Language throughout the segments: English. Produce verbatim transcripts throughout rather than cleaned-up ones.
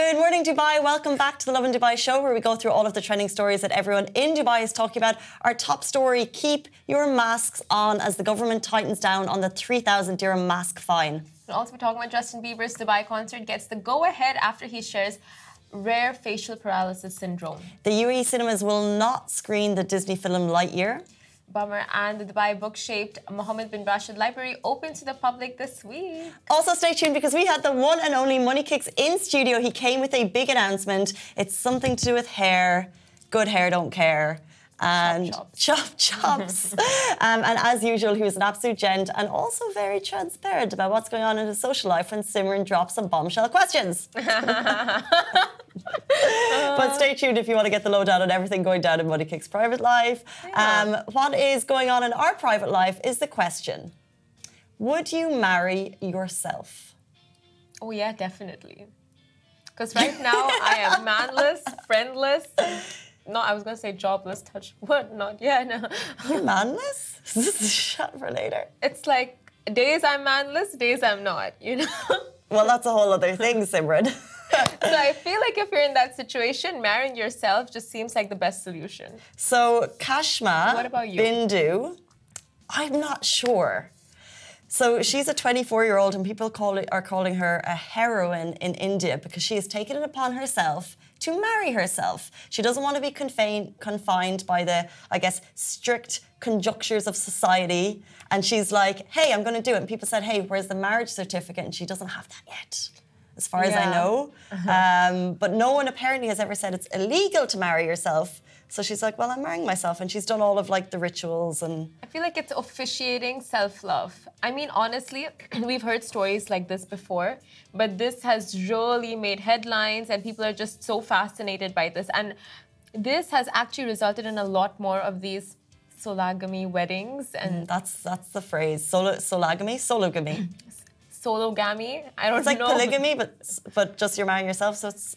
Good morning, Dubai. Welcome back to the Love in Dubai show, where we go through all of the trending stories that everyone in Dubai is talking about. Our top story, keep your masks on as the government tightens down on the three thousand dirham mask fine. We'll also be talking about Justin Bieber's Dubai concert gets the go-ahead after he shares rare facial paralysis syndrome. The U A E cinemas will not screen the Disney film Lightyear. Bummer. And the Dubai book-shaped Mohammed bin Rashid Library open to the public this week. Also stay tuned, because we had the one and only Money Kicks in studio. He came with a big announcement. It's something to do with hair. Good hair, don't care. And chop chops. um, and as usual, he was an absolute gent and also very transparent about what's going on in his social life when Simran drops some bombshell questions. But stay tuned if you want to get the lowdown on everything going down in Money Kicks' private life. Yeah. Um, what is going on in our private life is the question. Would you marry yourself? Oh, yeah, definitely. Because right now I am manless, friendless. No, I was going to say jobless, touch wood, not yet. No. You're manless? This is a shot for later. It's like days I'm manless, days I'm not, you know? Well, that's a whole other thing, Simran. So I feel like if you're in that situation, marrying yourself just seems like the best solution. So Kashma what about you? Bindu, I'm not sure. So she's a twenty-four-year-old, and people call it, are calling her a heroine in India because she has taken it upon herself to marry herself. She doesn't want to be confined, confined by the, I guess, strict conjunctures of society. And she's like, hey, I'm going to do it. And people said, hey, where's the marriage certificate? And she doesn't have that yet, as far yeah. as I know. Uh-huh. Um, but no one apparently has ever said it's illegal to marry yourself. So she's like, well, I'm marrying myself. And she's done all of like the rituals. And I feel like it's officiating self-love. I mean, honestly, we've heard stories like this before, but this has really made headlines and people are just so fascinated by this. And this has actually resulted in a lot more of these sologamy weddings. And mm, that's that's the phrase, Solo, sologamy, sologamy. Sologamy. I don't know. It's like know. polygamy, but but just you're marrying yourself, so it's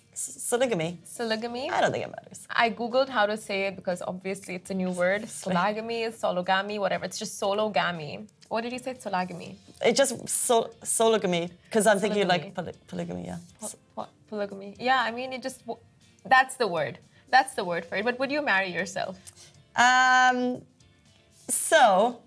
sologamy. Sologamy. I don't think it matters. I googled how to say it because obviously it's a new word. Sologamy is sologamy, whatever. It's just sologamy. What did you say? Sologamy. It just sol sologamy because I'm thinking polygamy. like poly polygamy, yeah. Po po polygamy. Yeah, I mean it just that's the word. That's the word for it. But would you marry yourself? Um. So.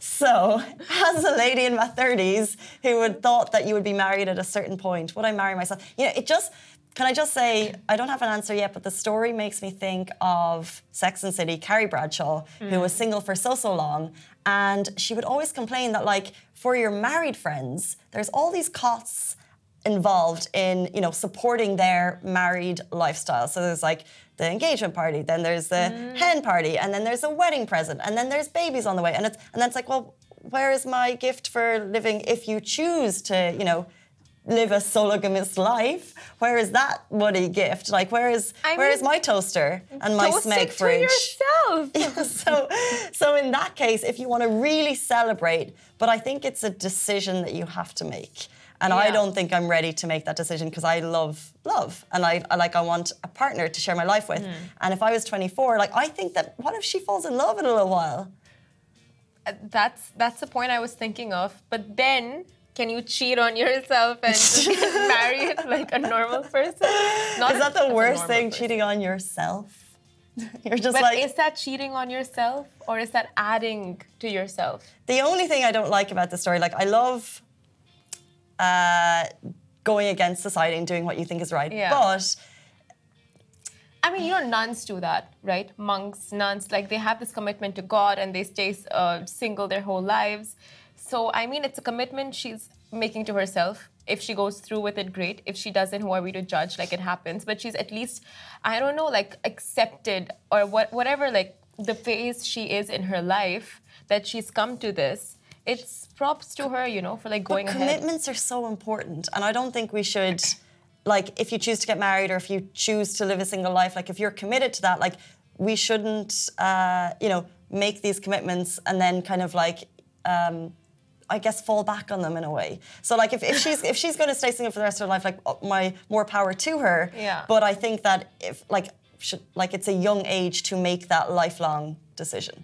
So, as a lady in my thirties who had thought that you would be married at a certain point, would I marry myself? You know, it just, can I just say, I don't have an answer yet, but the story makes me think of Sex and City, Carrie Bradshaw, mm. who was single for so, so long. And she would always complain that, like, for your married friends, there's all these costs involved in, you know, supporting their married lifestyle. So there's like the engagement party, then there's the mm. hen party, and then there's a wedding present, and then there's babies on the way. And it's and then it's like, well, where is my gift for living if you choose to, you know, live a sologamous life? Where is that money gift? Like, where is I where mean, is my toaster and my smeg fridge? Toast it to yourself. so, so in that case, if you want to really celebrate, but I think it's a decision that you have to make. And yeah. I don't think I'm ready to make that decision because I love love and I, I like I want a partner to share my life with. Mm. And if I was twenty-four, like I think that what if she falls in love in a little while? Uh, that's that's the point I was thinking of. But then can you cheat on yourself and marry like a normal person? Not is that the worst thing, person. cheating on yourself? You're just but like, is that cheating on yourself or is that adding to yourself? The only thing I don't like about the story, like I love Uh, going against society and doing what you think is right. Yeah. But I mean, you know, nuns do that, right? Monks, nuns, like they have this commitment to God and they stay uh, single their whole lives. So, I mean, it's a commitment she's making to herself. If she goes through with it, great. If she doesn't, who are we to judge? Like it happens. But she's at least, I don't know, like accepted or what, whatever, like the phase she is in her life that she's come to this. It's props to her, you know, for like going but commitments ahead. Commitments are so important. And I don't think we should, like, if you choose to get married or if you choose to live a single life, like, if you're committed to that, like, we shouldn't, uh, you know, make these commitments and then kind of like, um, I guess, fall back on them in a way. So, like, if, if she's if she's going to stay single for the rest of her life, like, my more power to her. Yeah. But I think that if, like, should, like, it's a young age to make that lifelong decision.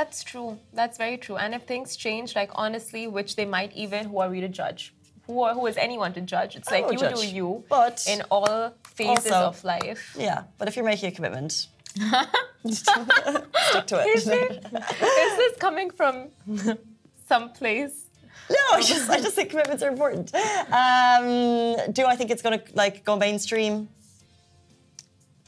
That's true. That's very true. And if things change, like honestly, which they might even, who are we to judge? who are, who is anyone to judge? It's I like you judge, do you, but in all phases also, of life. Yeah, but if you're making a commitment, stick to it. Is, it. is this coming from someplace? No, I just I just think commitments are important. Um, do I think it's going to like go mainstream?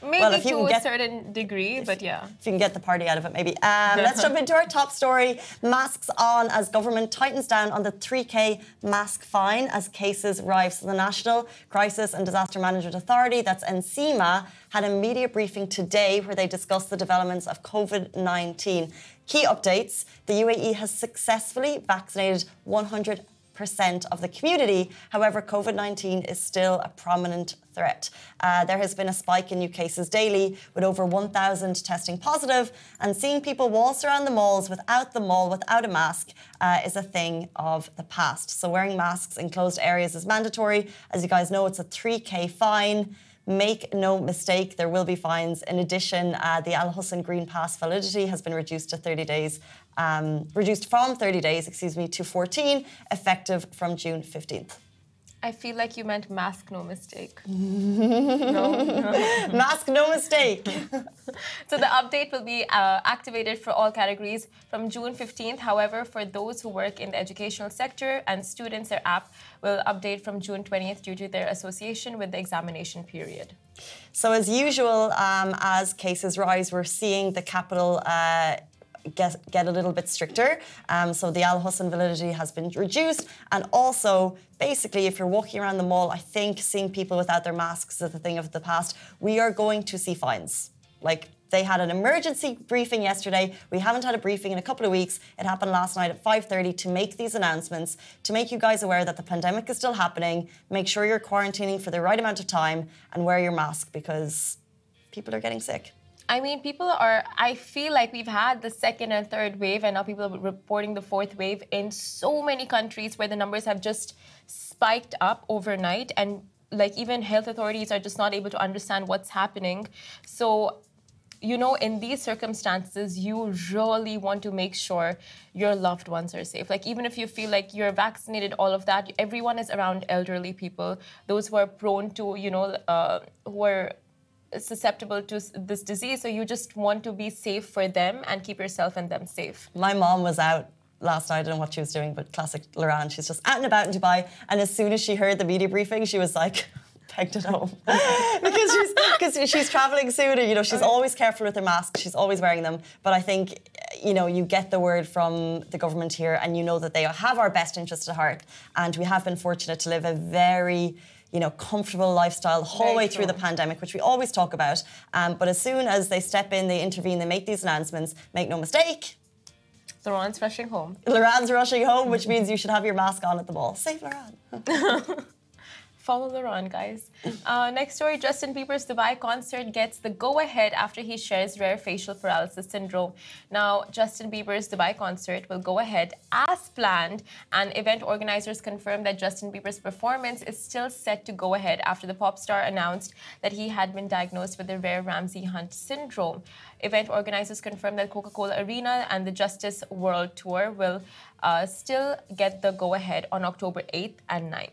Maybe well, to a get, certain degree, if, but yeah. If you can get the party out of it, maybe. Um, let's jump into our top story. Masks on as government tightens down on the three K mask fine as cases rise. So the National Crisis and Disaster Management Authority, that's N C M A, had a media briefing today where they discussed the developments of COVID nineteen. Key updates, the U A E has successfully vaccinated one hundred percent of the community. However, COVID nineteen is still a prominent threat. Uh, there has been a spike in new cases daily with over one thousand testing positive, and seeing people waltz around the malls without the mall, without a mask, uh, is a thing of the past. So wearing masks in closed areas is mandatory. As you guys know, it's a three K fine. Make no mistake, there will be fines. In addition, uh, the Al Hussein Green Pass validity has been reduced to thirty days, um, reduced from thirty days, excuse me, to fourteen, effective from June fifteenth. I feel like you meant mask, no mistake. no, no. Mask, no mistake. So the update will be uh, activated for all categories from June fifteenth. However, for those who work in the educational sector and students, their app will update from June twentieth due to their association with the examination period. So as usual, um, as cases rise, we're seeing the capital uh, Get, get a little bit stricter. Um, so the Al Hussein validity has been reduced. And also, basically, if you're walking around the mall, I think seeing people without their masks is a thing of the past. We are going to see fines. Like, they had an emergency briefing yesterday. We haven't had a briefing in a couple of weeks. It happened last night at five thirty to make these announcements, to make you guys aware that the pandemic is still happening. Make sure you're quarantining for the right amount of time and wear your mask because people are getting sick. I mean, people are, I feel like we've had the second and third wave, and now people are reporting the fourth wave in so many countries where the numbers have just spiked up overnight. And like even health authorities are just not able to understand what's happening. So, you know, in these circumstances, you really want to make sure your loved ones are safe. Like, even if you feel like you're vaccinated, all of that, everyone is around elderly people, those who are prone to, you know, uh, who are susceptible to this disease, so you just want to be safe for them and keep yourself and them safe. My mom was out last night, I don't know what she was doing, but classic Lauren, she's just out and about in Dubai, and as soon as she heard the media briefing, she was like, pegged at home. because she's because she's traveling soon, and you know, she's always careful with her masks, she's always wearing them, but I think, you know, you get the word from the government here, and you know that they have our best interest at heart, and we have been fortunate to live a very you know, comfortable lifestyle the whole way through the pandemic, which we always talk about. Um, but as soon as they step in, they intervene, they make these announcements, make no mistake. Lauren's rushing home. Lauren's rushing home, which means you should have your mask on at the mall. Save Lauren. Follow Lauren, guys. Uh, next story, Justin Bieber's Dubai concert gets the go-ahead after he shares rare facial paralysis syndrome. Now, Justin Bieber's Dubai concert will go ahead as planned, and event organizers confirmed that Justin Bieber's performance is still set to go ahead after the pop star announced that he had been diagnosed with the rare Ramsay Hunt syndrome. Event organizers confirmed that Coca-Cola Arena and the Justice World Tour will uh, still get the go-ahead on October eighth and ninth.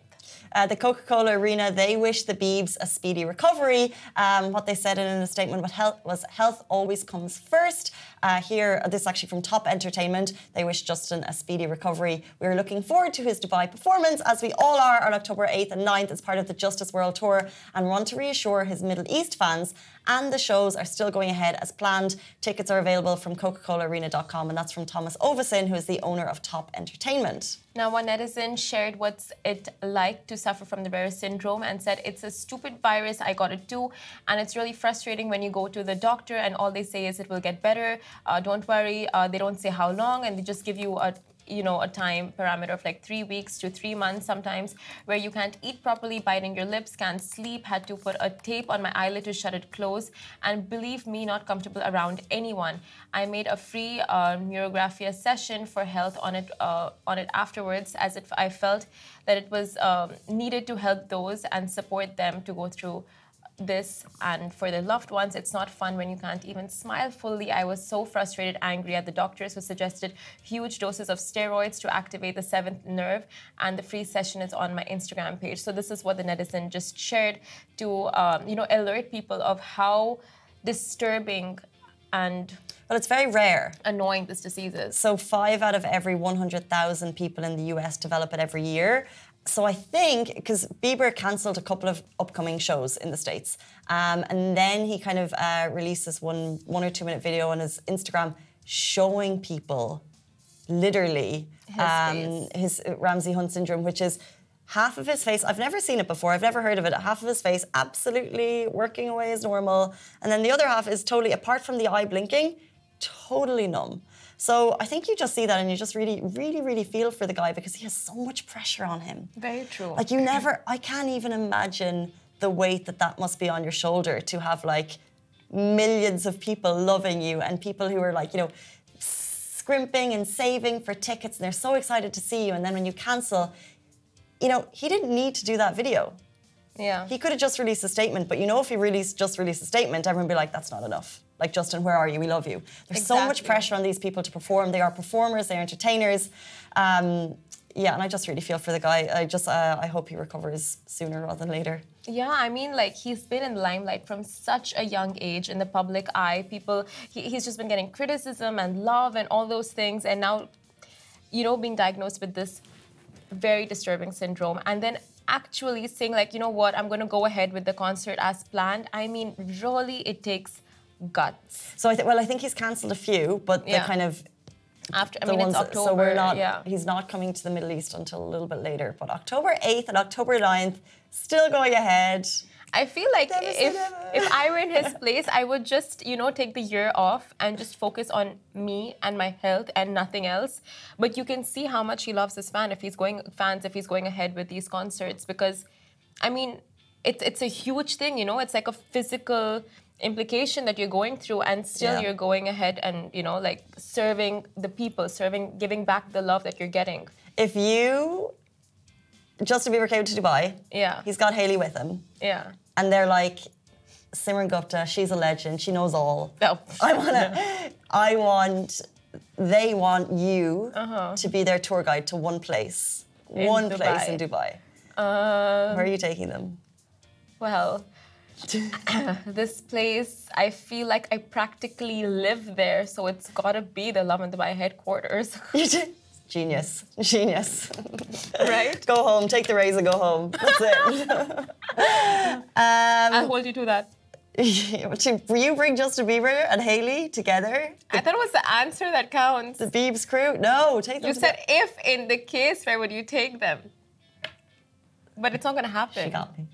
Uh, the Coca-Cola Arena, they wish the Biebs a speedy recovery. Um, what they said in a statement was health, was health always comes first. Uh, here, this is actually from Top Entertainment. They wish Justin a speedy recovery. We're looking forward to his Dubai performance, as we all are, on October eighth and ninth as part of the Justice World Tour, and want to reassure his Middle East fans. And the shows are still going ahead as planned. Tickets are available from Coca Cola Arena dot com, and that's from Thomas Overson, who is the owner of Top Entertainment. Now, one netizen shared what's it like to suffer from the rare syndrome and said, it's a stupid virus, I got it too, and it's really frustrating when you go to the doctor and all they say is it will get better, uh, don't worry, uh, they don't say how long, and they just give you a you know, a time parameter of like three weeks to three months sometimes, where you can't eat properly, biting your lips, can't sleep, had to put a tape on my eyelid to shut it close, and believe me, not comfortable around anyone. I made a free uh, neurographia session for health on it, uh, on it afterwards, as it, I felt that it was um, needed to help those and support them to go through this, and for their loved ones, it's not fun when you can't even smile fully. I was so frustrated, angry at the doctors who suggested huge doses of steroids to activate the seventh nerve, and the free session is on my Instagram page. So this is what the netizen just shared to, um, you know, alert people of how disturbing and... Well, it's very rare. Annoying, this disease is. So five out of every one hundred thousand people in the U S develop it every year. So I think, because Bieber cancelled a couple of upcoming shows in the States, um, and then he kind of uh, released this one, one or two minute video on his Instagram showing people, literally, his, um, his Ramsay Hunt syndrome, which is half of his face, I've never seen it before, I've never heard of it, half of his face absolutely working away as normal, and then the other half is totally, apart from the eye blinking, totally numb. So I think you just see that and you just really, really, really feel for the guy because he has so much pressure on him. Very true. Like you never, I can't even imagine the weight that that must be on your shoulder to have like millions of people loving you and people who are like, you know, scrimping and saving for tickets and they're so excited to see you. And then when you cancel, you know, he didn't need to do that video. Yeah. He could have just released a statement, but you know, if he released just released a statement, everyone would be like, that's not enough. Like, Justin, where are you? We love you. There's exactly. so much pressure on these people to perform. They are performers, they're entertainers. Um, yeah, and I just really feel for the guy. I just, uh, I hope he recovers sooner rather than later. Yeah, I mean, like, he's been in the limelight from such a young age in the public eye. People, he, he's just been getting criticism and love and all those things. And now, you know, being diagnosed with this very disturbing syndrome. And then actually saying, like, you know what, I'm going to go ahead with the concert as planned. I mean, really, it takes... guts. So I think. Well, I think he's cancelled a few, but yeah. the kind of after. I mean, it's October. So we're not. Yeah. He's not coming to the Middle East until a little bit later. But October eighth and October ninth, still going ahead. I feel like never if if I were in his place, I would just you know take the year off and just focus on me and my health and nothing else. But you can see how much he loves his fan if he's going fans if he's going ahead with these concerts because, I mean, it's it's a huge thing. You know, it's like a physical implication that you're going through and still yeah. you're going ahead and, you know, like serving the people, serving, giving back the love that you're getting. If you, Justin Bieber came to Dubai, yeah, he's got Hailey with him. Yeah. And they're like, Simran Gupta, she's a legend, she knows all. No. I want to, no. I want, they want you uh-huh. to be their tour guide to one place. In one Dubai. place in Dubai. Um, Where are you taking them? Well... this place, I feel like I practically live there, so it's gotta be the Love and Dubai headquarters. Genius, genius. Right? Go home, take the razor, go home. That's it. um, I'll hold you to that. You bring Justin Bieber and Hailey together? I thought it was the answer that counts. The Biebs crew? No, take them. You said the... if in the case, where would you take them? But it's not gonna happen. She got me.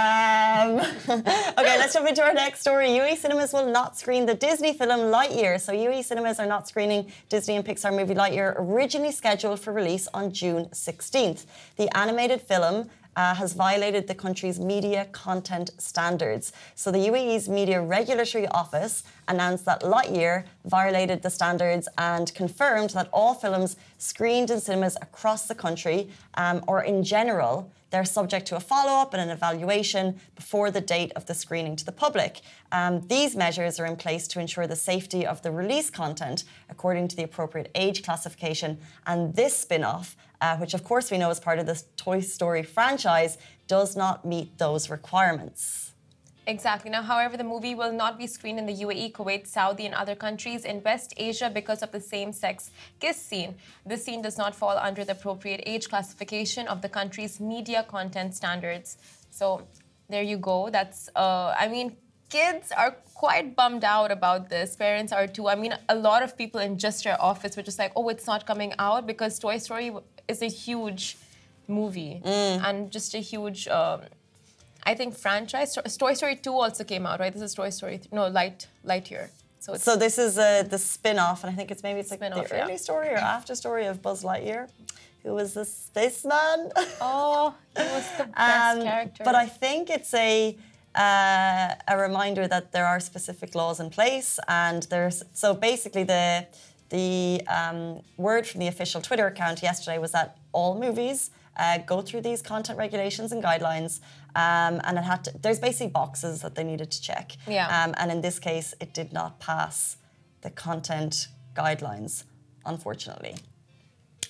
um, okay, let's jump into our next story. U A E Cinemas will not screen the Disney film Lightyear. So U A E Cinemas are not screening Disney and Pixar movie Lightyear, originally scheduled for release on June sixteenth. The animated film uh, has violated the country's media content standards. So the U A E's Media Regulatory Office announced that Lightyear violated the standards and confirmed that all films screened in cinemas across the country, um, or in general, they're subject to a follow-up and an evaluation before the date of the screening to the public. Um, these measures are in place to ensure the safety of the release content according to the appropriate age classification. And this spin-off, uh, which of course we know is part of this Toy Story franchise, does not meet those requirements. Exactly. Now, however, the movie will not be screened in the U A E, Kuwait, Saudi and other countries in West Asia because of the same-sex kiss scene. This scene does not fall under the appropriate age classification of the country's media content standards. So there you go. That's, uh, I mean, kids are quite bummed out about this. Parents are too. I mean, a lot of people in just our office were just like, oh, it's not coming out because Toy Story is a huge movie mm. and just a huge... Um, I think franchise, Toy Story two also came out, right? This is Toy Story three, no, Light, Lightyear. So, it's so this is uh, the spin-off, and I think it's maybe it's like the early yeah. story or after story of Buzz Lightyear, who was the spaceman. Oh, he was the best um, character. But I think it's a uh, a reminder that there are specific laws in place, and there's so basically the the um, word from the official Twitter account yesterday was that all movies. Uh, go through these content regulations and guidelines, um, and it had to, there's basically boxes that they needed to check. Yeah. Um, and in this case, it did not pass the content guidelines, unfortunately.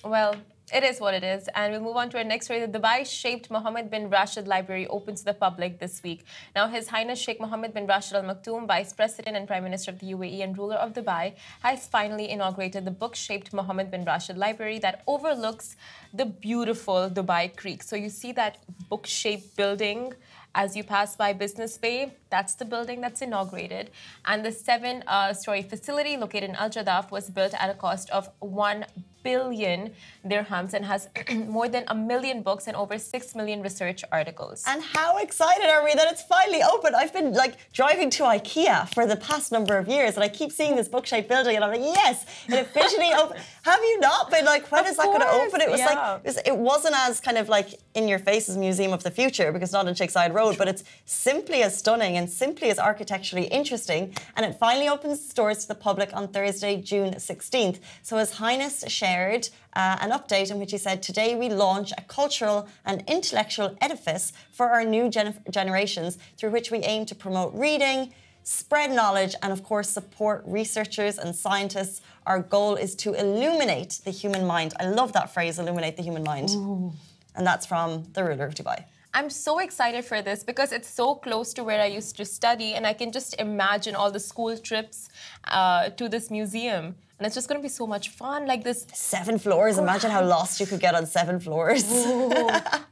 Well, it is what it is. And we'll move on to our next story. The Dubai-shaped Mohammed bin Rashid Library opens to the public this week. Now, His Highness Sheikh Mohammed bin Rashid Al Maktoum, Vice President and Prime Minister of the U A E and ruler of Dubai, has finally inaugurated the book-shaped Mohammed bin Rashid Library that overlooks the beautiful Dubai Creek. So you see that book-shaped building as you pass by Business Bay. That's the building that's inaugurated. And the seven-story uh, facility located in Al Jadaf was built at a cost of one billion dirhams and has more than a million books and over six million research articles. And how excited are we that it's finally open? I've been like driving to IKEA for the past number of years and I keep seeing this book-shaped building and I'm like, yes, it officially opened. Have you not been like, when of is course, that going to open? It was yeah. like, it, was, it wasn't as kind of like in your face as Museum of the Future because not on Shakeside Road, but it's simply as stunning and simply as architecturally interesting, and it finally opens its doors to the public on Thursday, June sixteenth. So His Highness shared uh, an update in which he said, today we launch a cultural and intellectual edifice for our new gen- generations through which we aim to promote reading, spread knowledge, and of course support researchers and scientists. Our goal is to illuminate the human mind. I love that phrase, illuminate the human mind. Ooh. And that's from the ruler of Dubai. I'm so excited for this because it's so close to where I used to study and I can just imagine all the school trips uh, to this museum. And it's just going to be so much fun, like this... Seven floors. Imagine how lost you could get on seven floors. Ooh,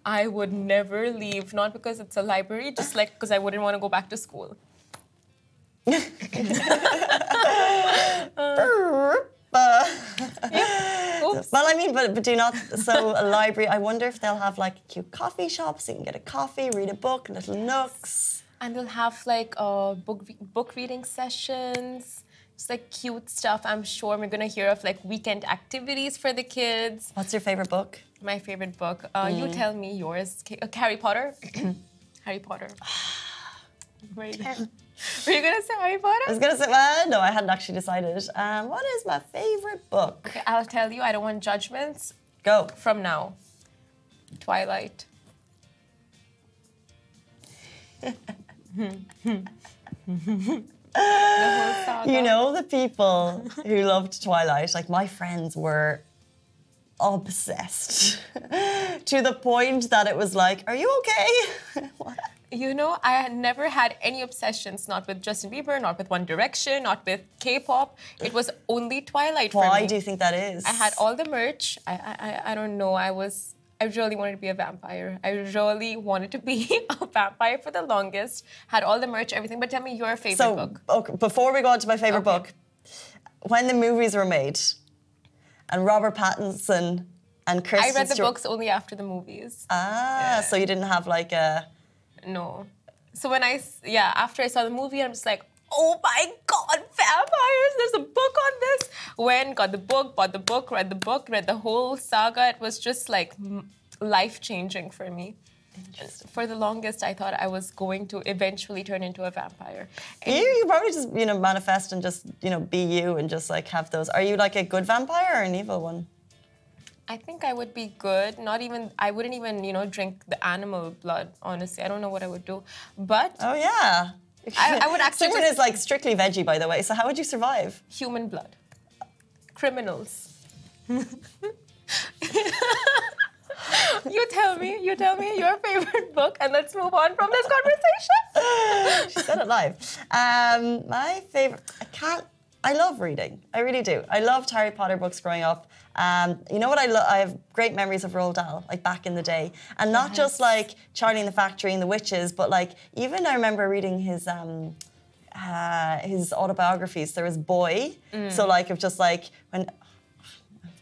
I would never leave, not because it's a library, just like because I wouldn't want to go back to school. uh. Uh, yeah. Well, I mean, but, but do not. So, a library, I wonder if they'll have like cute coffee shops. So you can get a coffee, read a book, little yes. nooks. And they'll have like uh, book, book reading sessions. Just like cute stuff. I'm sure we're going to hear of like weekend activities for the kids. What's your favorite book? My favorite book. Uh, mm. You tell me yours. Harry Potter. Harry Potter. Very good. Were you going to say Harry Potter? I was going to say, well, no, I hadn't actually decided. Um, what is my favourite book? Okay, I'll tell you. I don't want judgments. Go. From now. Twilight. The whole saga. You know, the people who loved Twilight, like my friends were obsessed to the point that it was like, are you okay? What? You know, I had never had any obsessions, not with Justin Bieber, not with One Direction, not with K-pop. It was only Twilight for me. Why do you think that is? I had all the merch. I, I, I don't know. I was, I really wanted to be a vampire. I really wanted to be a vampire for the longest. Had all the merch, everything. But tell me your favorite so, book. Okay, before we go on to my favorite okay. book, when the movies were made, and Robert Pattinson and Kristen Stewart. I read the Stewart- books only after the movies. Ah, yeah. So you didn't have like a... No. So when I, yeah, after I saw the movie, I'm just like, oh my God, vampires, there's a book on this. Went, got the book, bought the book, read the book, read the whole saga. It was just like life-changing for me. For the longest, I thought I was going to eventually turn into a vampire. And you, you probably just, you know, manifest and just, you know, be you and just like have those. Are you like a good vampire or an evil one? I think I would be good. Not even, I wouldn't even, you know, drink the animal blood, honestly. I don't know what I would do. But... Oh, yeah. I, I would actually... Someone is, like, strictly veggie, by the way. So how would you survive? Human blood. Criminals. You tell me. You tell me your favorite book and let's move on from this conversation. She said it live. Um, my favorite... I can't... I love reading. I really do. I loved Harry Potter books growing up. Um, you know what I love? I have great memories of Roald Dahl, like back in the day. And not yes. just like Charlie and the Factory and the Witches, but like even I remember reading his um, uh, his autobiographies. There was Boy. Mm. So like of just like when I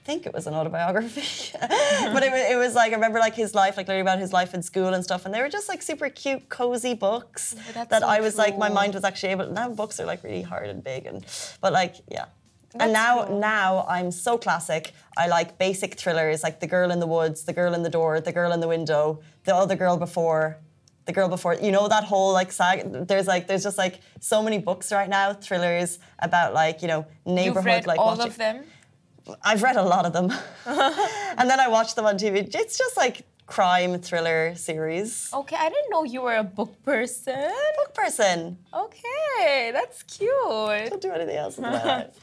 think it was an autobiography. But it was, it was like, I remember like his life, like learning about his life in school and stuff. And they were just like super cute, cozy books oh, that so I was cool. like, my mind was actually able to, now books are like really hard and big. and But like, yeah. That's and now, cool. now I'm so classic. I like basic thrillers, like The Girl in the Woods, The Girl in the Door, The Girl in the Window, The Other Girl Before, The Girl Before. You know, that whole like saga. There's like, there's just like so many books right now, thrillers about like, you know, neighborhood. You've read like all watching. Of them? I've read a lot of them. And then I watch them on T V. It's just like crime thriller series. Okay, I didn't know you were a book person. Book person. Okay, that's cute. I don't do anything else in my life.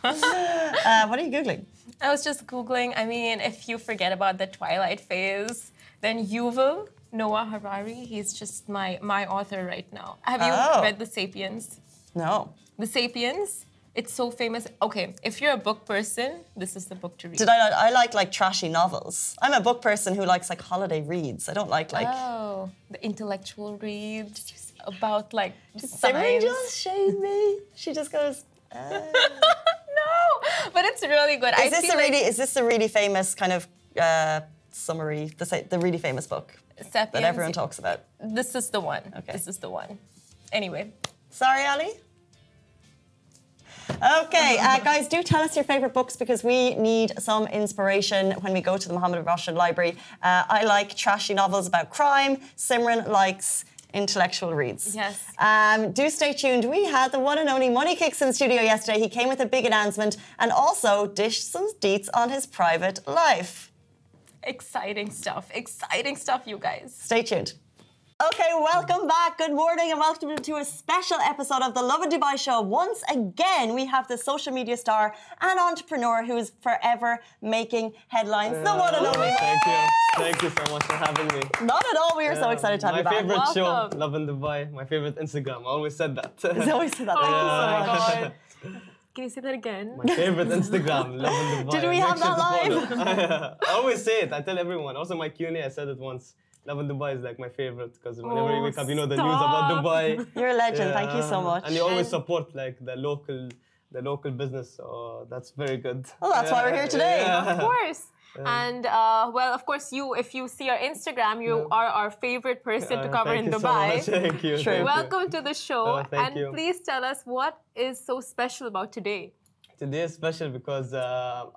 uh, what are you Googling? I was just Googling, I mean, if you forget about the Twilight phase, then Yuval Noah Harari, he's just my, my author right now. Have you oh. read The Sapiens? No. The Sapiens? It's so famous. Okay, if you're a book person, this is the book to read. Did I? I like like trashy novels. I'm a book person who likes like holiday reads. I don't like like oh, the intellectual reads about like science. Did just shade me? She just goes. Ah. No, but it's really good. Is I this feel a really? Like... Is this a really famous kind of uh, summary? The the really famous book Sapiens, that everyone talks about. This is the one. Okay, this is the one. Anyway, sorry, Ali. Okay, uh, guys, do tell us your favourite books because we need some inspiration when we go to the Mohammad Rashid Library. Uh, I like trashy novels about crime. Simran likes intellectual reads. Yes. Um, do stay tuned. We had the one and only Money Kicks in the studio yesterday. He came with a big announcement and also dished some deets on his private life. Exciting stuff. Exciting stuff, you guys. Stay tuned. Okay, welcome back. Good morning and welcome to a special episode of the Love in Dubai show. Once again, we have the social media star and entrepreneur who is forever making headlines. Uh, the one and only. Thank you. Thank you so much for having me. Not at all. We are yeah. so excited to have my you back. My favorite welcome. show, Love in Dubai. My favorite Instagram. I always said that. I always said that. Thank oh you so much. God. Can you say that again? My favorite Instagram, Love in Dubai. Did we have that live? I always say it. I tell everyone. Also, my Q and A, I said it once. Love in Dubai is like my favorite because whenever oh, you wake up, you know the stop. news about Dubai. You're a legend. Yeah. Thank you so much. And you always support like the local, the local business. So that's very good. Well, that's yeah. why we're here today. Yeah. Of course. Yeah. And uh, well, of course, you if you see our Instagram, you yeah. are our favorite person yeah, to cover in Dubai. So thank you. True. Thank Welcome you. to the show. Oh, thank and you. Please tell us what is so special about today. Today is special because uh,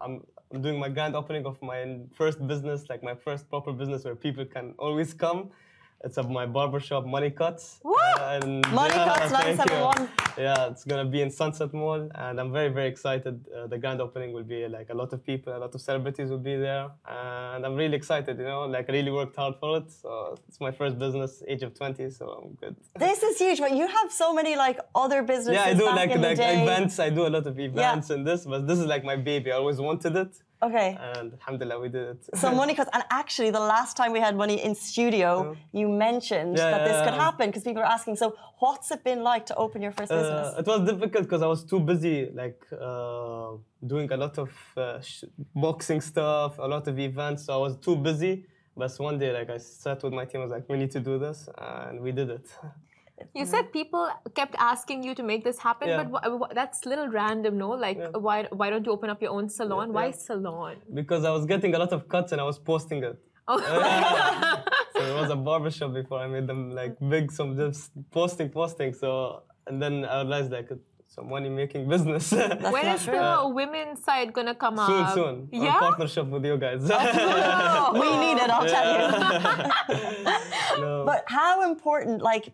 I'm. I'm doing my grand opening of my first business, like my first proper business where people can always come. It's at my barbershop, Money Cuts. What? Uh, Money yeah, Cuts nine seven one. Yeah, it's going to be in Sunset Mall. And I'm very, very excited. Uh, the grand opening will be like a lot of people, a lot of celebrities will be there. And I'm really excited, you know, like I really worked hard for it. So it's my first business, age of twenty, so I'm good. This is huge, but you have so many like other businesses. Yeah, I do like, like events. I do a lot of events yeah. and this, but this is like my baby. I always wanted it. Okay. And alhamdulillah, we did it. So Money Cuts, and actually the last time we had Money in studio, yeah. you mentioned yeah, that yeah, this could yeah. happen because people are asking, so what's it been like to open your first uh, business? It was difficult because I was too busy, like uh, doing a lot of uh, sh- boxing stuff, a lot of events, so I was too busy. But one day, like I sat with my team, I was like, we need to do this, and we did it. You said people kept asking you to make this happen, yeah. but w- w- that's a little random, no? Like, yeah. why why don't you open up your own salon? Yeah. Why yeah. salon? Because I was getting a lot of cuts and I was posting it. Oh. Yeah. So it was a barbershop before I made them like big, some just posting, posting. So, and then I realized like it's a money-making business. When is the yeah. women's side going to come soon, up? Soon, soon. Yeah? A partnership with you guys. Oh, no. We need it, I'll yeah. tell you. No. But how important, like...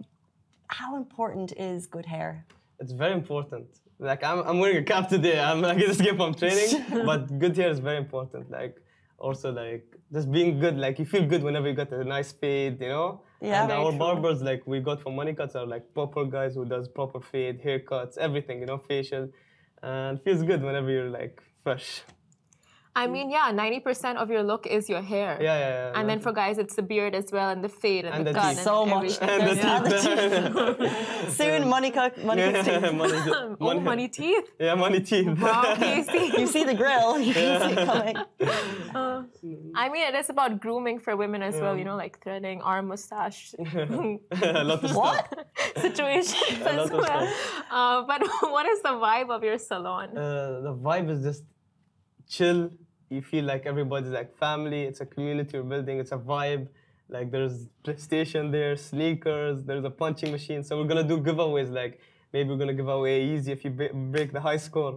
How important is good hair? It's very important. Like I'm, I'm wearing a cap today. I'm like just came from training, but good hair is very important. Like also like just being good. Like you feel good whenever you got a nice fade, you know. Yeah. And our true. barbers like we got from Money Cuts are like proper guys who does proper fade, haircuts, everything, you know, facial, and feels good whenever you're like fresh. I mean, yeah, ninety percent of your look is your hair. Yeah, yeah, yeah. And yeah. then for guys, it's the beard as well and the fade and, and the gun. So and much. And the teeth. Soon, Money Cuts teeth. Oh, money teeth? Yeah, money teeth. Wow, Casey. You see the grill. You yeah. see it coming. Uh, I mean, it is about grooming for women as yeah. well, you know, like threading, arm, mustache. A lot of what? Stuff. Situations a lot as of well. Stuff. Uh, but what is the vibe of your salon? Uh, the vibe is just... chill, you feel like everybody's like family, it's a community we're building, it's a vibe, like there's PlayStation there, sneakers, there's a punching machine, so we're gonna do giveaways, like maybe we're gonna give away easy if you break the high score.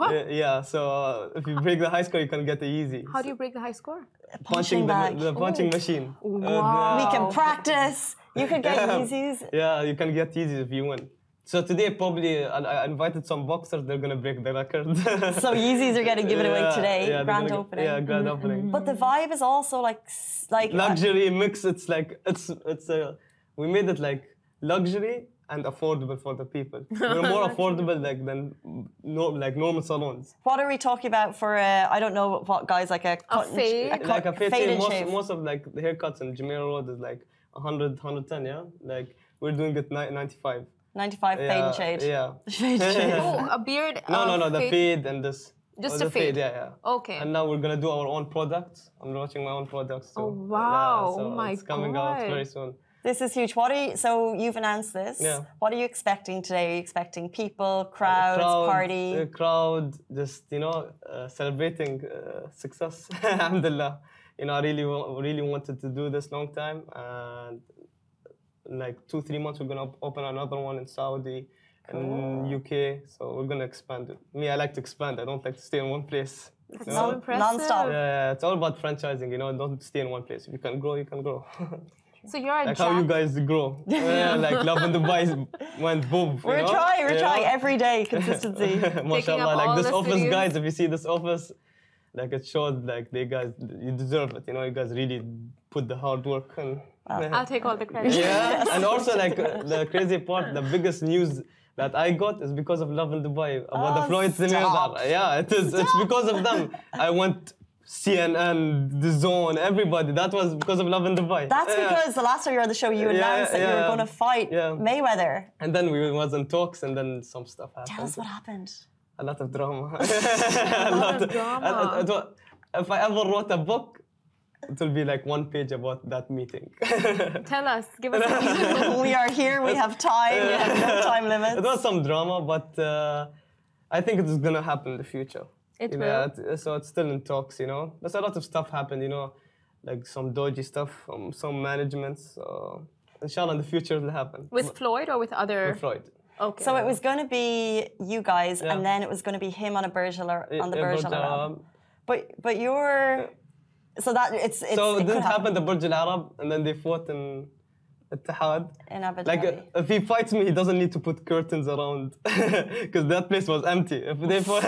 What? Uh, yeah, so uh, if you break the high score, you can get the easy. How do you break the high score? Punching, punching bag. The, the punching Ooh. machine. Wow. Uh, the, we can practice, you can get yeah. easies. Yeah, you can get easies if you win. So today probably I invited some boxers. They're gonna break the record. So Yeezys are gonna give it away yeah, today. Yeah, grand gonna, opening. Yeah, grand mm-hmm. opening. But the vibe is also like like luxury uh, mix. It's like it's it's a we made it like luxury and affordable for the people. We're more affordable like than no, like normal salons. What are we talking about for? Uh, I don't know what guys like a cut a fade, and, a cut, like a fade, fade most, shave. Most of like the haircuts in Jumeirah Road is like one hundred, one ten. Yeah, like we're doing it ninety-five. ninety-five yeah, fade and shade. Yeah. Fade and shade. Oh, a beard. No, no, no, the fade, fade and this. Just oh, a fade. fade. Yeah, yeah. Okay. And now we're going to do our own products. I'm launching my own products. So, oh, wow. Yeah, so oh, my God. It's coming God. out very soon. This is huge. What are you, so you've announced this. Yeah. What are you expecting today? Are you expecting people, crowds, uh, crowd, party? Uh, crowd, just, you know, uh, celebrating uh, success. Alhamdulillah. You know, I really, really wanted to do this long time. And like two, three months, we're gonna open another one in Saudi and cool. U K. So we're gonna expand it. Me, I like to expand. I don't like to stay in one place. It's so non- impressive. Non-stop. Yeah, it's all about franchising. You know, don't stay in one place. If you can grow, you can grow. So you're a like jack- how you guys grow. Yeah, like Love in Dubai went boom. We're you know? trying. We're you trying know? every day consistency. MashaAllah, like this office, studios. guys. If you see this office. Like it showed, like they guys, you deserve it. You know, you guys really put the hard work. And wow. I'll take all the credit. Yeah, and also like the crazy part, the biggest news that I got is because of Love in Dubai about oh, the Floyd Mayweather. Yeah, it is. Stop. It's because of them. I went. C N N, The Zone, everybody. That was because of Love in Dubai. That's yeah. because the last time you were on the show, you announced yeah, that yeah. you were going to fight yeah. Mayweather. And then we was in talks, and then some stuff happened. Tell us what happened. A lot of drama. a lot of drama. If I ever wrote a book, it will be like one page about that meeting. Tell us. Give us a We are here. We have time. We have no time limits. It was some drama, but uh, I think it's going to happen in the future. It you will. Know, so it's still in talks, you know. There's a lot of stuff happened, you know, like some dodgy stuff from some managements. So inshallah, in the future, it will happen. With Floyd or with other? With Floyd. Okay. So it was going to be you guys, yeah. and then it was going to be him on a Burj Al Arab, on the Burj Al Arab. But but you're, so that it's, it's so it, it didn't happen the Burj Al Arab, and then they fought in Ittihad. In Abu Dhabi. Like if he fights me, he doesn't need to put curtains around, because that place was empty. If they fought,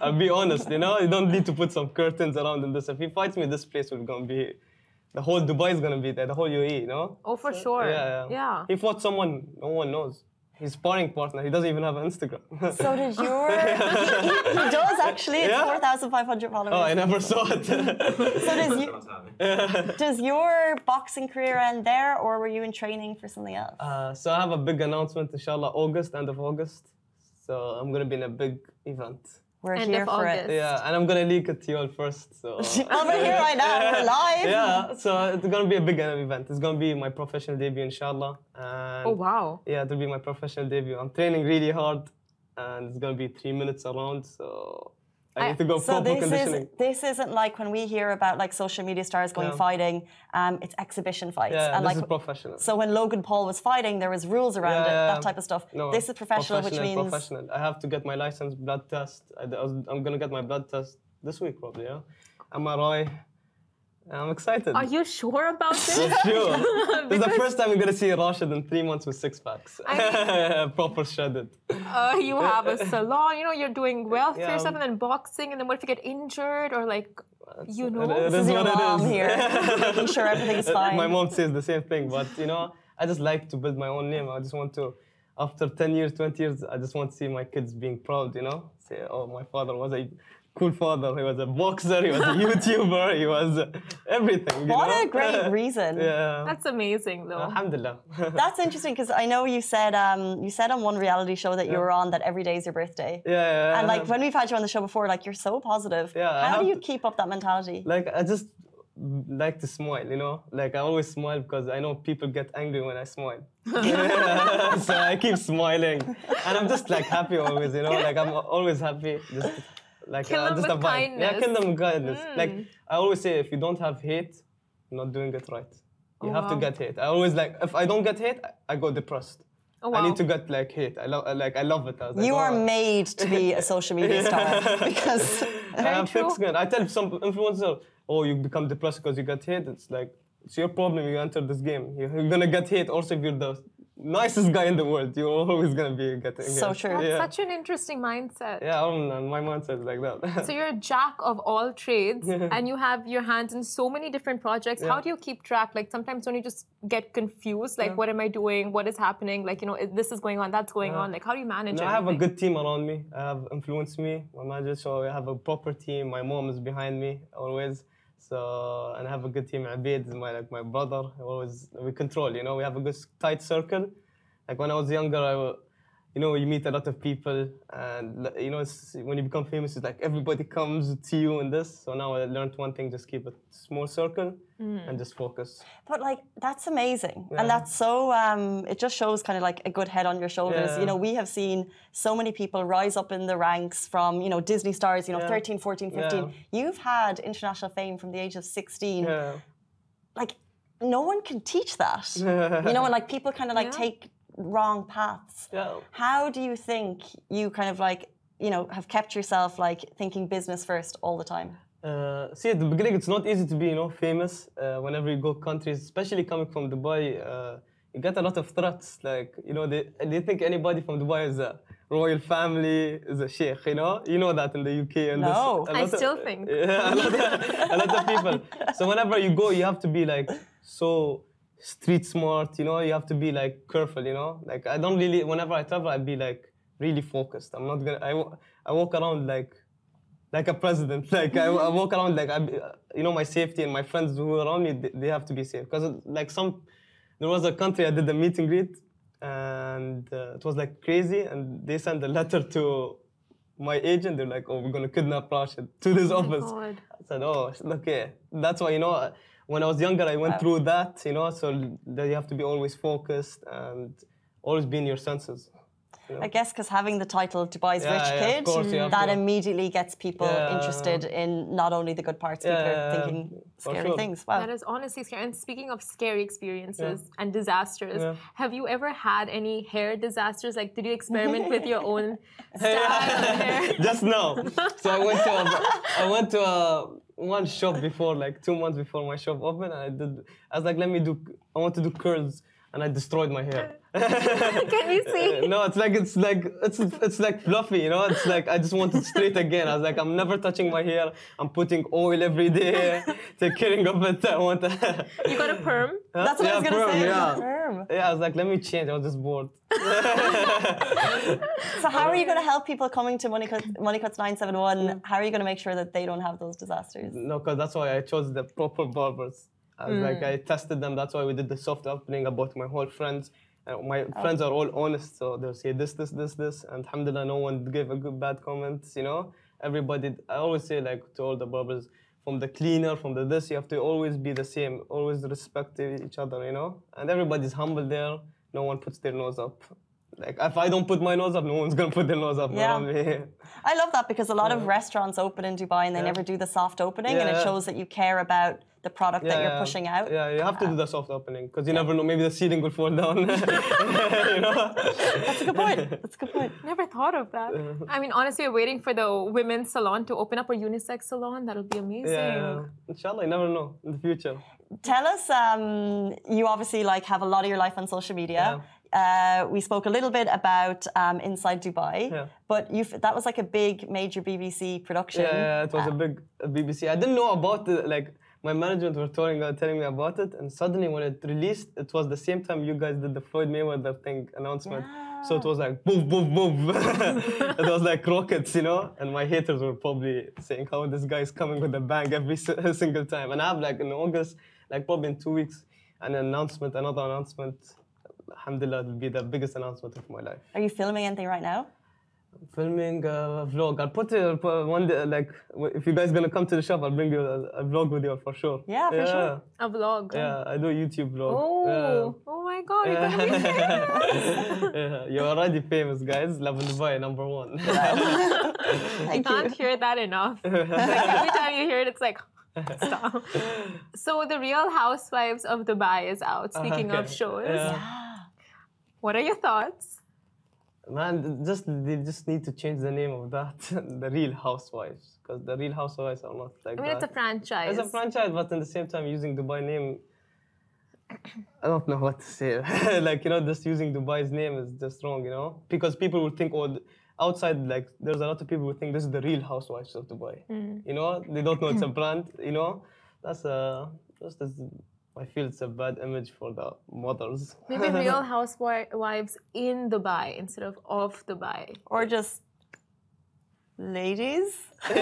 I'll be honest, you know, you don't need to put some curtains around in this. If he fights me, this place will gonna be. The whole Dubai is gonna be there. The whole U A E, you know. Oh, for so, sure. Yeah, yeah. Yeah. He fought someone no one knows. His sparring partner, he doesn't even have an Instagram. So did your... he, he does, actually. It's yeah. four thousand five hundred followers. Oh, I never saw it. So does, you, does your boxing career end there, or were you in training for something else? Uh, so I have a big announcement, inshallah, August, end of August. So I'm going to be in a big event. We're end here for August. It. Yeah, and I'm going to leak it to you all first. So. I'm here right now. Yeah. We're live. Yeah, so it's going to be a big event. It's going to be my professional debut, inshallah. And oh, wow. Yeah, it'll be my professional debut. I'm training really hard, and it's going to be three minutes around, so I, I need to go so proper conditioning. Is, this isn't like when we hear about like social media stars going yeah. fighting. Um, it's exhibition fights. Yeah, and this like, is professional. So when Logan Paul was fighting, there was rules around yeah, it, that type of stuff. No, this is professional, professional, which means professional. I have to get my license, blood test. I, I'm gonna get my blood test this week probably. Yeah, M R I. I'm excited. Are you sure about this? I'm sure. This is the first time we're going to see Rashid in three months with six packs. I mean, proper shredded. Uh, you have a salon, you know, you're doing well for yeah, yourself, and then boxing, and then what if you get injured or like, you know? It, it this is, is your mom is. Here, making sure everything's fine. My mom says the same thing, but you know, I just like to build my own name. I just want to, after ten years, twenty years, I just want to see my kids being proud, you know? Say, oh, my father was a... cool father. He was a boxer, he was a YouTuber, he was everything. What know? a great reason. Yeah. That's amazing though. Alhamdulillah. That's interesting because I know you said um, you said on one reality show that yeah. you were on that every day is your birthday. Yeah, yeah, yeah. And like when we've had you on the show before, like you're so positive. Yeah, How do you keep up that mentality? Like I just like to smile, you know? Like I always smile because I know people get angry when I smile. So I keep smiling. And I'm just like happy always, you know? Like I'm always happy. Just Like, kill them uh, just with abide. kindness. Yeah, kill them with kindness. Mm. Like, I always say, if you don't have hate, you're not doing it right. You oh, have wow. to get hate. I always like, if I don't get hate, I, I go depressed. Oh, wow. I need to get like hate. I love, like, I love it. I like, you are oh. made to be a social media star because. I'm fixed. I tell some influencer, oh, you become depressed because you got hate. It's like it's your problem. You entered this game. You're gonna get hate. Also, if you're the nicest guy in the world. You're always going to be getting engaged. So true. That's yeah. such an interesting mindset. Yeah, I don't know. My mindset is like that. So you're a jack of all trades and you have your hands in so many different projects. Yeah. How do you keep track? Like sometimes when you just get confused, like yeah. what am I doing? What is happening? Like, you know, this is going on, that's going yeah. on. Like how do you manage no, it? I have a good team around me. I have influenced me. My manager, so I have a proper team. My mom is behind me always. So, and I have a good team. Abid is my, like my brother. Always, we control, you know, we have a good tight circle. Like when I was younger, I, you know, you meet a lot of people and, you know, it's, when you become famous, it's like everybody comes to you and this. So now I learned one thing, just keep a small circle mm. and just focus. But like, that's amazing. Yeah. And that's so, um, it just shows kind of like a good head on your shoulders. Yeah. You know, we have seen so many people rise up in the ranks from, you know, Disney stars, you know, yeah. thirteen, fourteen, fifteen. Yeah. You've had international fame from the age of sixteen. Yeah. Like, no one can teach that. You know, and like people kind of like yeah. take wrong paths. Yeah. How do you think you kind of like, you know, have kept yourself like thinking business first all the time? Uh, see, at the beginning, it's not easy to be, you know, famous. Uh, whenever you go countries, especially coming from Dubai, uh, you get a lot of threats. Like, you know, they, they think anybody from Dubai is a royal family, is a sheikh, you know? You know that in the U K. And no, this, I still of, think. Yeah, a, lot of, a lot of people. So whenever you go, you have to be like so street smart, you know, you have to be like careful, you know, like I don't really, whenever I travel, I'd be like really focused. I'm not gonna, I, I walk around like, like a president, like I, I walk around like, I, you know, my safety and my friends who are around me, they, they have to be safe. Because like some, there was a country I did a meet and greet and uh, it was like crazy and they sent a letter to my agent, they're like, oh, we're gonna kidnap Rashid to this oh office. God. I said, oh, okay, that's why, you know, when I was younger, I went wow. through that, you know, so you have to be always focused and always be in your senses. You know? I guess because having the title Dubai's yeah, Rich yeah, Kid, course, yeah, that yeah. immediately gets people yeah. interested in not only the good parts, people yeah, thinking scary sure. things. Wow. That is honestly scary. And speaking of scary experiences yeah. and disasters, yeah. have you ever had any hair disasters? Like, did you experiment with your own style of hair? Just now. So I went to a, I went to a... one shop before, like two months before my shop opened, and I did. I was like, let me do. I want to do curls, and I destroyed my hair. Can you see? No, it's like it's like it's it's like fluffy, you know. It's like I just want it straight again. I was like, I'm never touching my hair. I'm putting oil every day, taking care of it. I want. To you got a perm? Huh? That's what yeah, I was gonna perm, say. Yeah. Perm. Yeah, I was like, let me change. I was just bored. So how are you going to help people coming to Moneycuts nine seven one? How are you going to make sure that they don't have those disasters? No, because that's why I chose the proper barbers. I was mm. like, I tested them. That's why we did the soft opening. About my whole friends. Uh, my oh. friends are all honest, so they'll say this, this, this, this. And alhamdulillah, no one gave a good, bad comment. You know, everybody. I always say like to all the barbers, from the cleaner, from the this, you have to always be the same. Always respect each other. You know, and everybody's humble there. No one puts their nose up. Like, if I don't put my nose up, no one's going to put their nose up yeah. around me. I love that because a lot yeah. of restaurants open in Dubai and they yeah. never do the soft opening yeah. and it shows that you care about the product yeah, that you're pushing out. Yeah, you have to uh, do the soft opening because you yeah. never know, maybe the ceiling will fall down. You know? That's a good point. That's a good point. Never thought of that. I mean, honestly, we're waiting for the women's salon to open up, or unisex salon. That'll be amazing. Yeah, inshallah, you never know in the future. Tell us, um, you obviously like have a lot of your life on social media. Yeah. Uh, we spoke a little bit about um, Inside Dubai, yeah. but you've, that was like a big, major B B C production. Yeah, yeah it was uh, a big B B C. I didn't know about it. Like, my management were telling, uh, telling me about it, and suddenly when it released, it was the same time you guys did the Floyd Mayweather thing announcement. Yeah. So it was like, boom, boom, boom. It was like rockets, you know? And my haters were probably saying how this guy is coming with a bang every single time. And I have like in August, like probably in two weeks, an announcement, another announcement. Alhamdulillah, it'll be the biggest announcement of my life. Are you filming anything right now? I'm filming a vlog. I'll put it one day, like, if you guys are going to come to the shop, I'll bring you a, a vlog with you for sure. Yeah, for yeah. sure. A vlog. Yeah, I do a YouTube vlog. Oh, yeah. Oh my God, yeah. You're going to be famous. Yeah. You're already famous, guys. Love in Dubai, number one. I can't you. hear that enough. Like, every time you hear it, it's like... Stop. So the Real Housewives of Dubai is out. Speaking okay. of shows, yeah. Yeah. What are your thoughts? Man, just they just need to change the name of that, the Real Housewives, because the Real Housewives are not like. I mean, that. It's a franchise. It's a franchise, but at the same time, using Dubai name. I don't know what to say. Like, you know, just using Dubai's name is just wrong, you know? Because people would think, oh, outside, like, there's a lot of people who think this is the real housewives of Dubai. Mm. You know? They don't know it's a brand, you know? That's a... That's, that's, I feel it's a bad image for the mothers. Maybe real housewives in Dubai instead of off Dubai. Or just... Ladies? Yeah,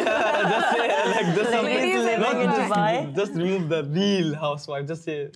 just say, like, just ladies something. Not in Dubai. Just remove the real housewife. Just say...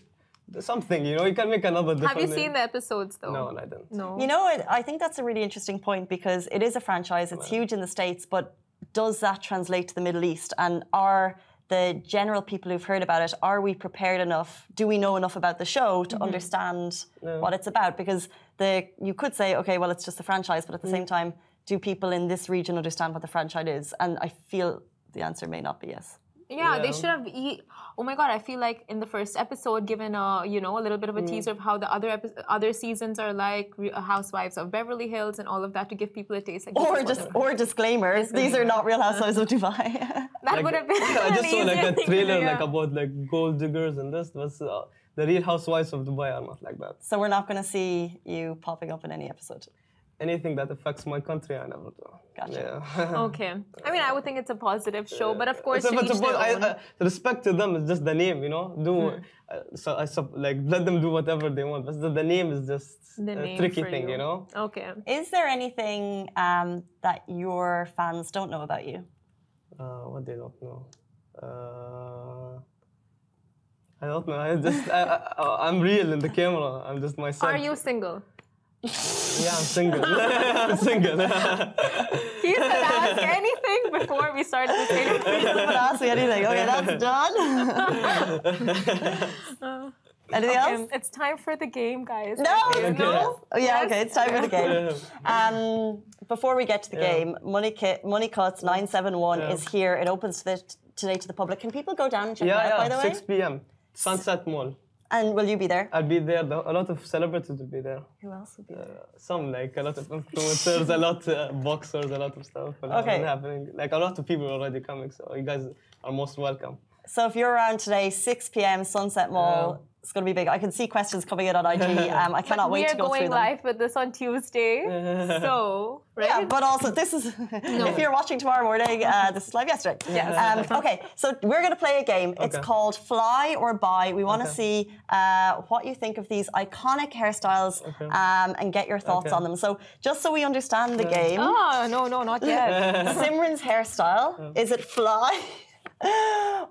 Something, you know, you can make another different... Have you seen the episodes, though? No, I don't. No. You know, I think that's a really interesting point because it is a franchise. It's huge in the States, but does that translate to the Middle East? And are the general people who've heard about it, are we prepared enough? Do we know enough about the show to mm-hmm. understand yeah. what it's about? Because the you could say, okay, well, it's just a franchise, but at the mm-hmm. same time, do people in this region understand what the franchise is? And I feel the answer may not be yes. Yeah, yeah, they should have. E- oh my God, I feel like in the first episode, given a you know a little bit of a mm. teaser of how the other epi- other seasons are like, re- Housewives of Beverly Hills and all of that, to give people a taste. Like, or just or disclaimer, these are not Real Housewives of Dubai. That like, would have been. Yeah, I just saw like a trailer like about like gold diggers and this. That's uh, the Real Housewives of Dubai are not like that. So we're not going to see you popping up in any episode. Anything that affects my country, I never do. Gotcha. Yeah. Okay. I mean, I would think it's a positive show, yeah. but of course, it's, to it's each their own. I, I, respect to them is just the name, you know. Do mm. uh, so I sub, like let them do whatever they want, but the, the name is just the a tricky thing, you. you know. Okay. Is there anything um, that your fans don't know about you? Uh, what they don't know. Uh... I don't know. I just I, I, I'm real in the camera. I'm just myself. Are you single? Yeah, I'm single. I'm single. He used to ask anything before we started this interview. He doesn't ask me anything. Okay, that's done. uh, anything okay. else? It's time for the game, guys. No, okay. no. Oh, yeah, okay, it's time for the game. Um, before we get to the yeah. game, Money Kit, Money Cuts nine seven one yeah. is here. It opens the, today to the public. Can people go down and check yeah, it out, yeah. by the way? six p.m. Sunset Mall. And will you be there? I'll be there. A lot of celebrities will be there. Who else will be there? Uh, some, like, a lot of influencers, a lot of uh, boxers, a lot of stuff. Okay. Happening. Like, a lot of people are already coming, so you guys are most welcome. So if you're around today, six p.m, Sunset Mall, yeah. it's going to be big. I can see questions coming in on I G. Um, I cannot wait to go through them. We are going live with this on Tuesday, so... Right? Yeah, but also, this is... No. If you're watching tomorrow morning, uh, this is live yesterday. Yes. Um, okay, so we're going to play a game. Okay. It's called Fly or Buy. We want to okay. see uh, what you think of these iconic hairstyles okay. um, and get your thoughts okay. on them. So just so we understand the game... Oh, no, no, not yet. Simran's hairstyle, is it fly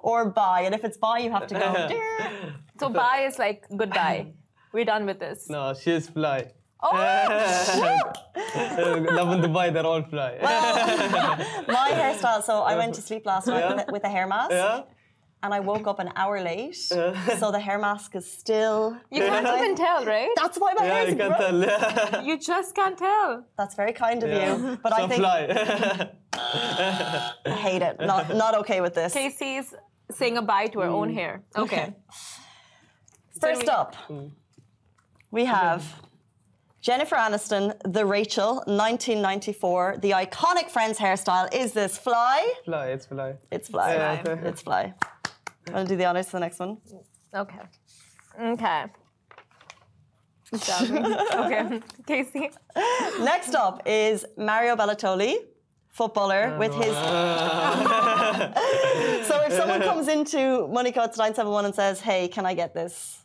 or buy? And if it's buy, you have to go... So bye is like goodbye. We're done with this. No, she's fly. Oh! Love in Dubai, they're all fly. Well, my hairstyle. So I went to sleep last night yeah. with, a, with a hair mask. Yeah. And I woke up an hour late, so the hair mask is still... You can't even tell, right? That's why my yeah, hair is you can't tell. Yeah. You just can't tell. That's very kind of yeah. you. But so I think... fly. I hate it. Not, not okay with this. Casey's saying a bye to her mm. own hair. Okay. okay. First up, we have Jennifer Aniston, the Rachel, nineteen ninety-four, the iconic Friends hairstyle. Is this fly? Fly, it's fly. It's fly. Yeah, fly. It's fly. I'm going to do the honors for the next one. Okay. Okay. Okay. Casey. Next up is Mario Battiato, footballer, with his... So if someone comes into Money Cuts nine seven one and says, hey, can I get this?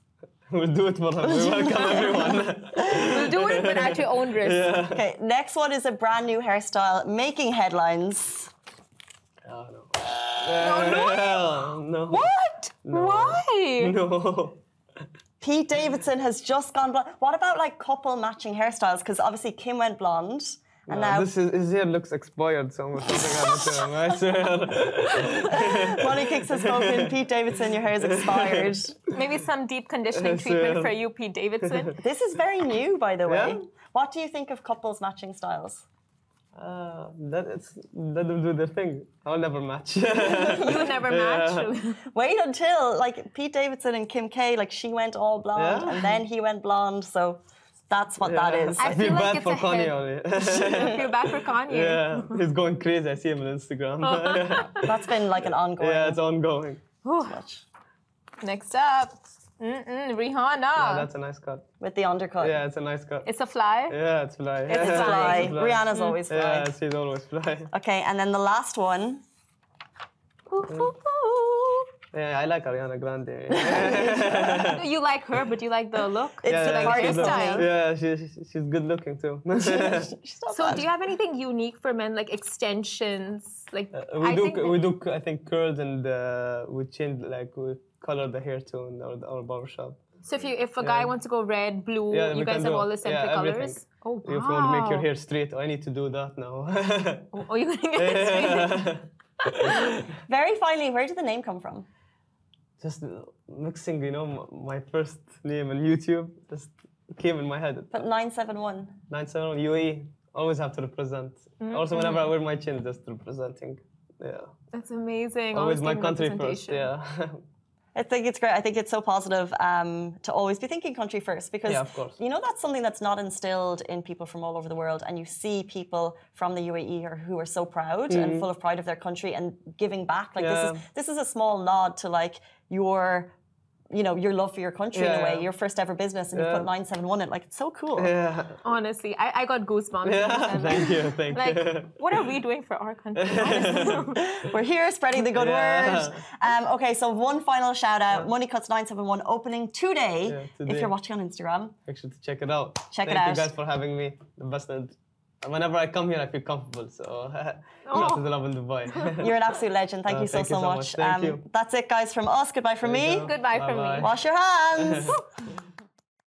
We'll do it, Marham. We welcome everyone. We'll do it, but at your own risk. Yeah. Okay, next one is a brand new hairstyle making headlines. Oh, no. Uh, no, no. no. What? No. Why? No. Pete Davidson has just gone blonde. What about like couple matching hairstyles? Because obviously Kim went blonde. And no, now this is, his hair looks expired, so I'm something I swear. Molly Kicks has spoken. Pete Davidson, your hair is expired. Maybe some deep conditioning treatment for you, Pete Davidson. This is very new, by the way. Yeah? What do you think of couples matching styles? Uh, that it's let them do their thing. I'll never match. You never match. Yeah. Wait until like Pete Davidson and Kim K, like she went all blonde yeah? and then he went blonde, so. That's what yeah. that is. I, I feel, feel bad like for Kanye already. I feel bad for Kanye. Yeah, he's going crazy. I see him on Instagram. That's been like an ongoing. Yeah, it's ongoing. Next up, Mm-mm, Rihanna. Yeah, that's a nice cut. With the undercut. Yeah, it's a nice cut. It's a fly? Yeah, it's fly. It's yeah, a fly. It's fly. Rihanna's always fly. Yeah, she's always fly. Okay, and then the last one. Ooh, ooh, ooh. Yeah, I like Ariana Grande. Yeah. You like her, but you like the look. It's yeah, like her style. Yeah, she, she, she's good looking too. she's so, so do you have anything unique for men, like extensions? Like uh, we I do, think we do. I think curls, and uh, we change like we color the hair too in our, our barbershop. So if you, if a guy yeah. wants to go red, blue, yeah, you guys have all the centric yeah, colors. Oh wow! If you want to make your hair straight, oh, I need to do that now. oh, oh, you're gonna get it straight. Very finally, where did the name come from? Just mixing, you know, my first name on YouTube just came in my head. But nine seven one. nine seven one, U A E. Always have to represent. Mm-hmm. Also, whenever I wear my chin, just representing. Yeah. That's amazing. Always, always my country first. Yeah. I think it's great. I think it's so positive um, to always be thinking country first, because yeah, of course. You know, that's something that's not instilled in people from all over the world. And you see people from the U A E who are so proud mm-hmm. and full of pride of their country and giving back. Like yeah. this is this is a small nod to like your, you know, your love for your country yeah. in a way. Your first ever business, and yeah. you put nine seven one in. Like, it's so cool. Yeah. Honestly, I, I got goosebumps. Yeah. Thank you, thank like, you. What are we doing for our country? We're here spreading the good yeah. word. Um, okay, so one final shout out. Yeah. Money Cuts nine seven one opening today. Yeah, today. If you're watching on Instagram, make sure to check it out. Check thank it out. Thank you guys for having me. The best. Whenever I come here, I feel comfortable. So, shout to the love in Dubai. You're an absolute legend. Thank uh, you so, thank you so, so much. much. Thank um, you. That's it, guys, from us. Goodbye from me. Go. Goodbye bye from bye. me. Wash your hands.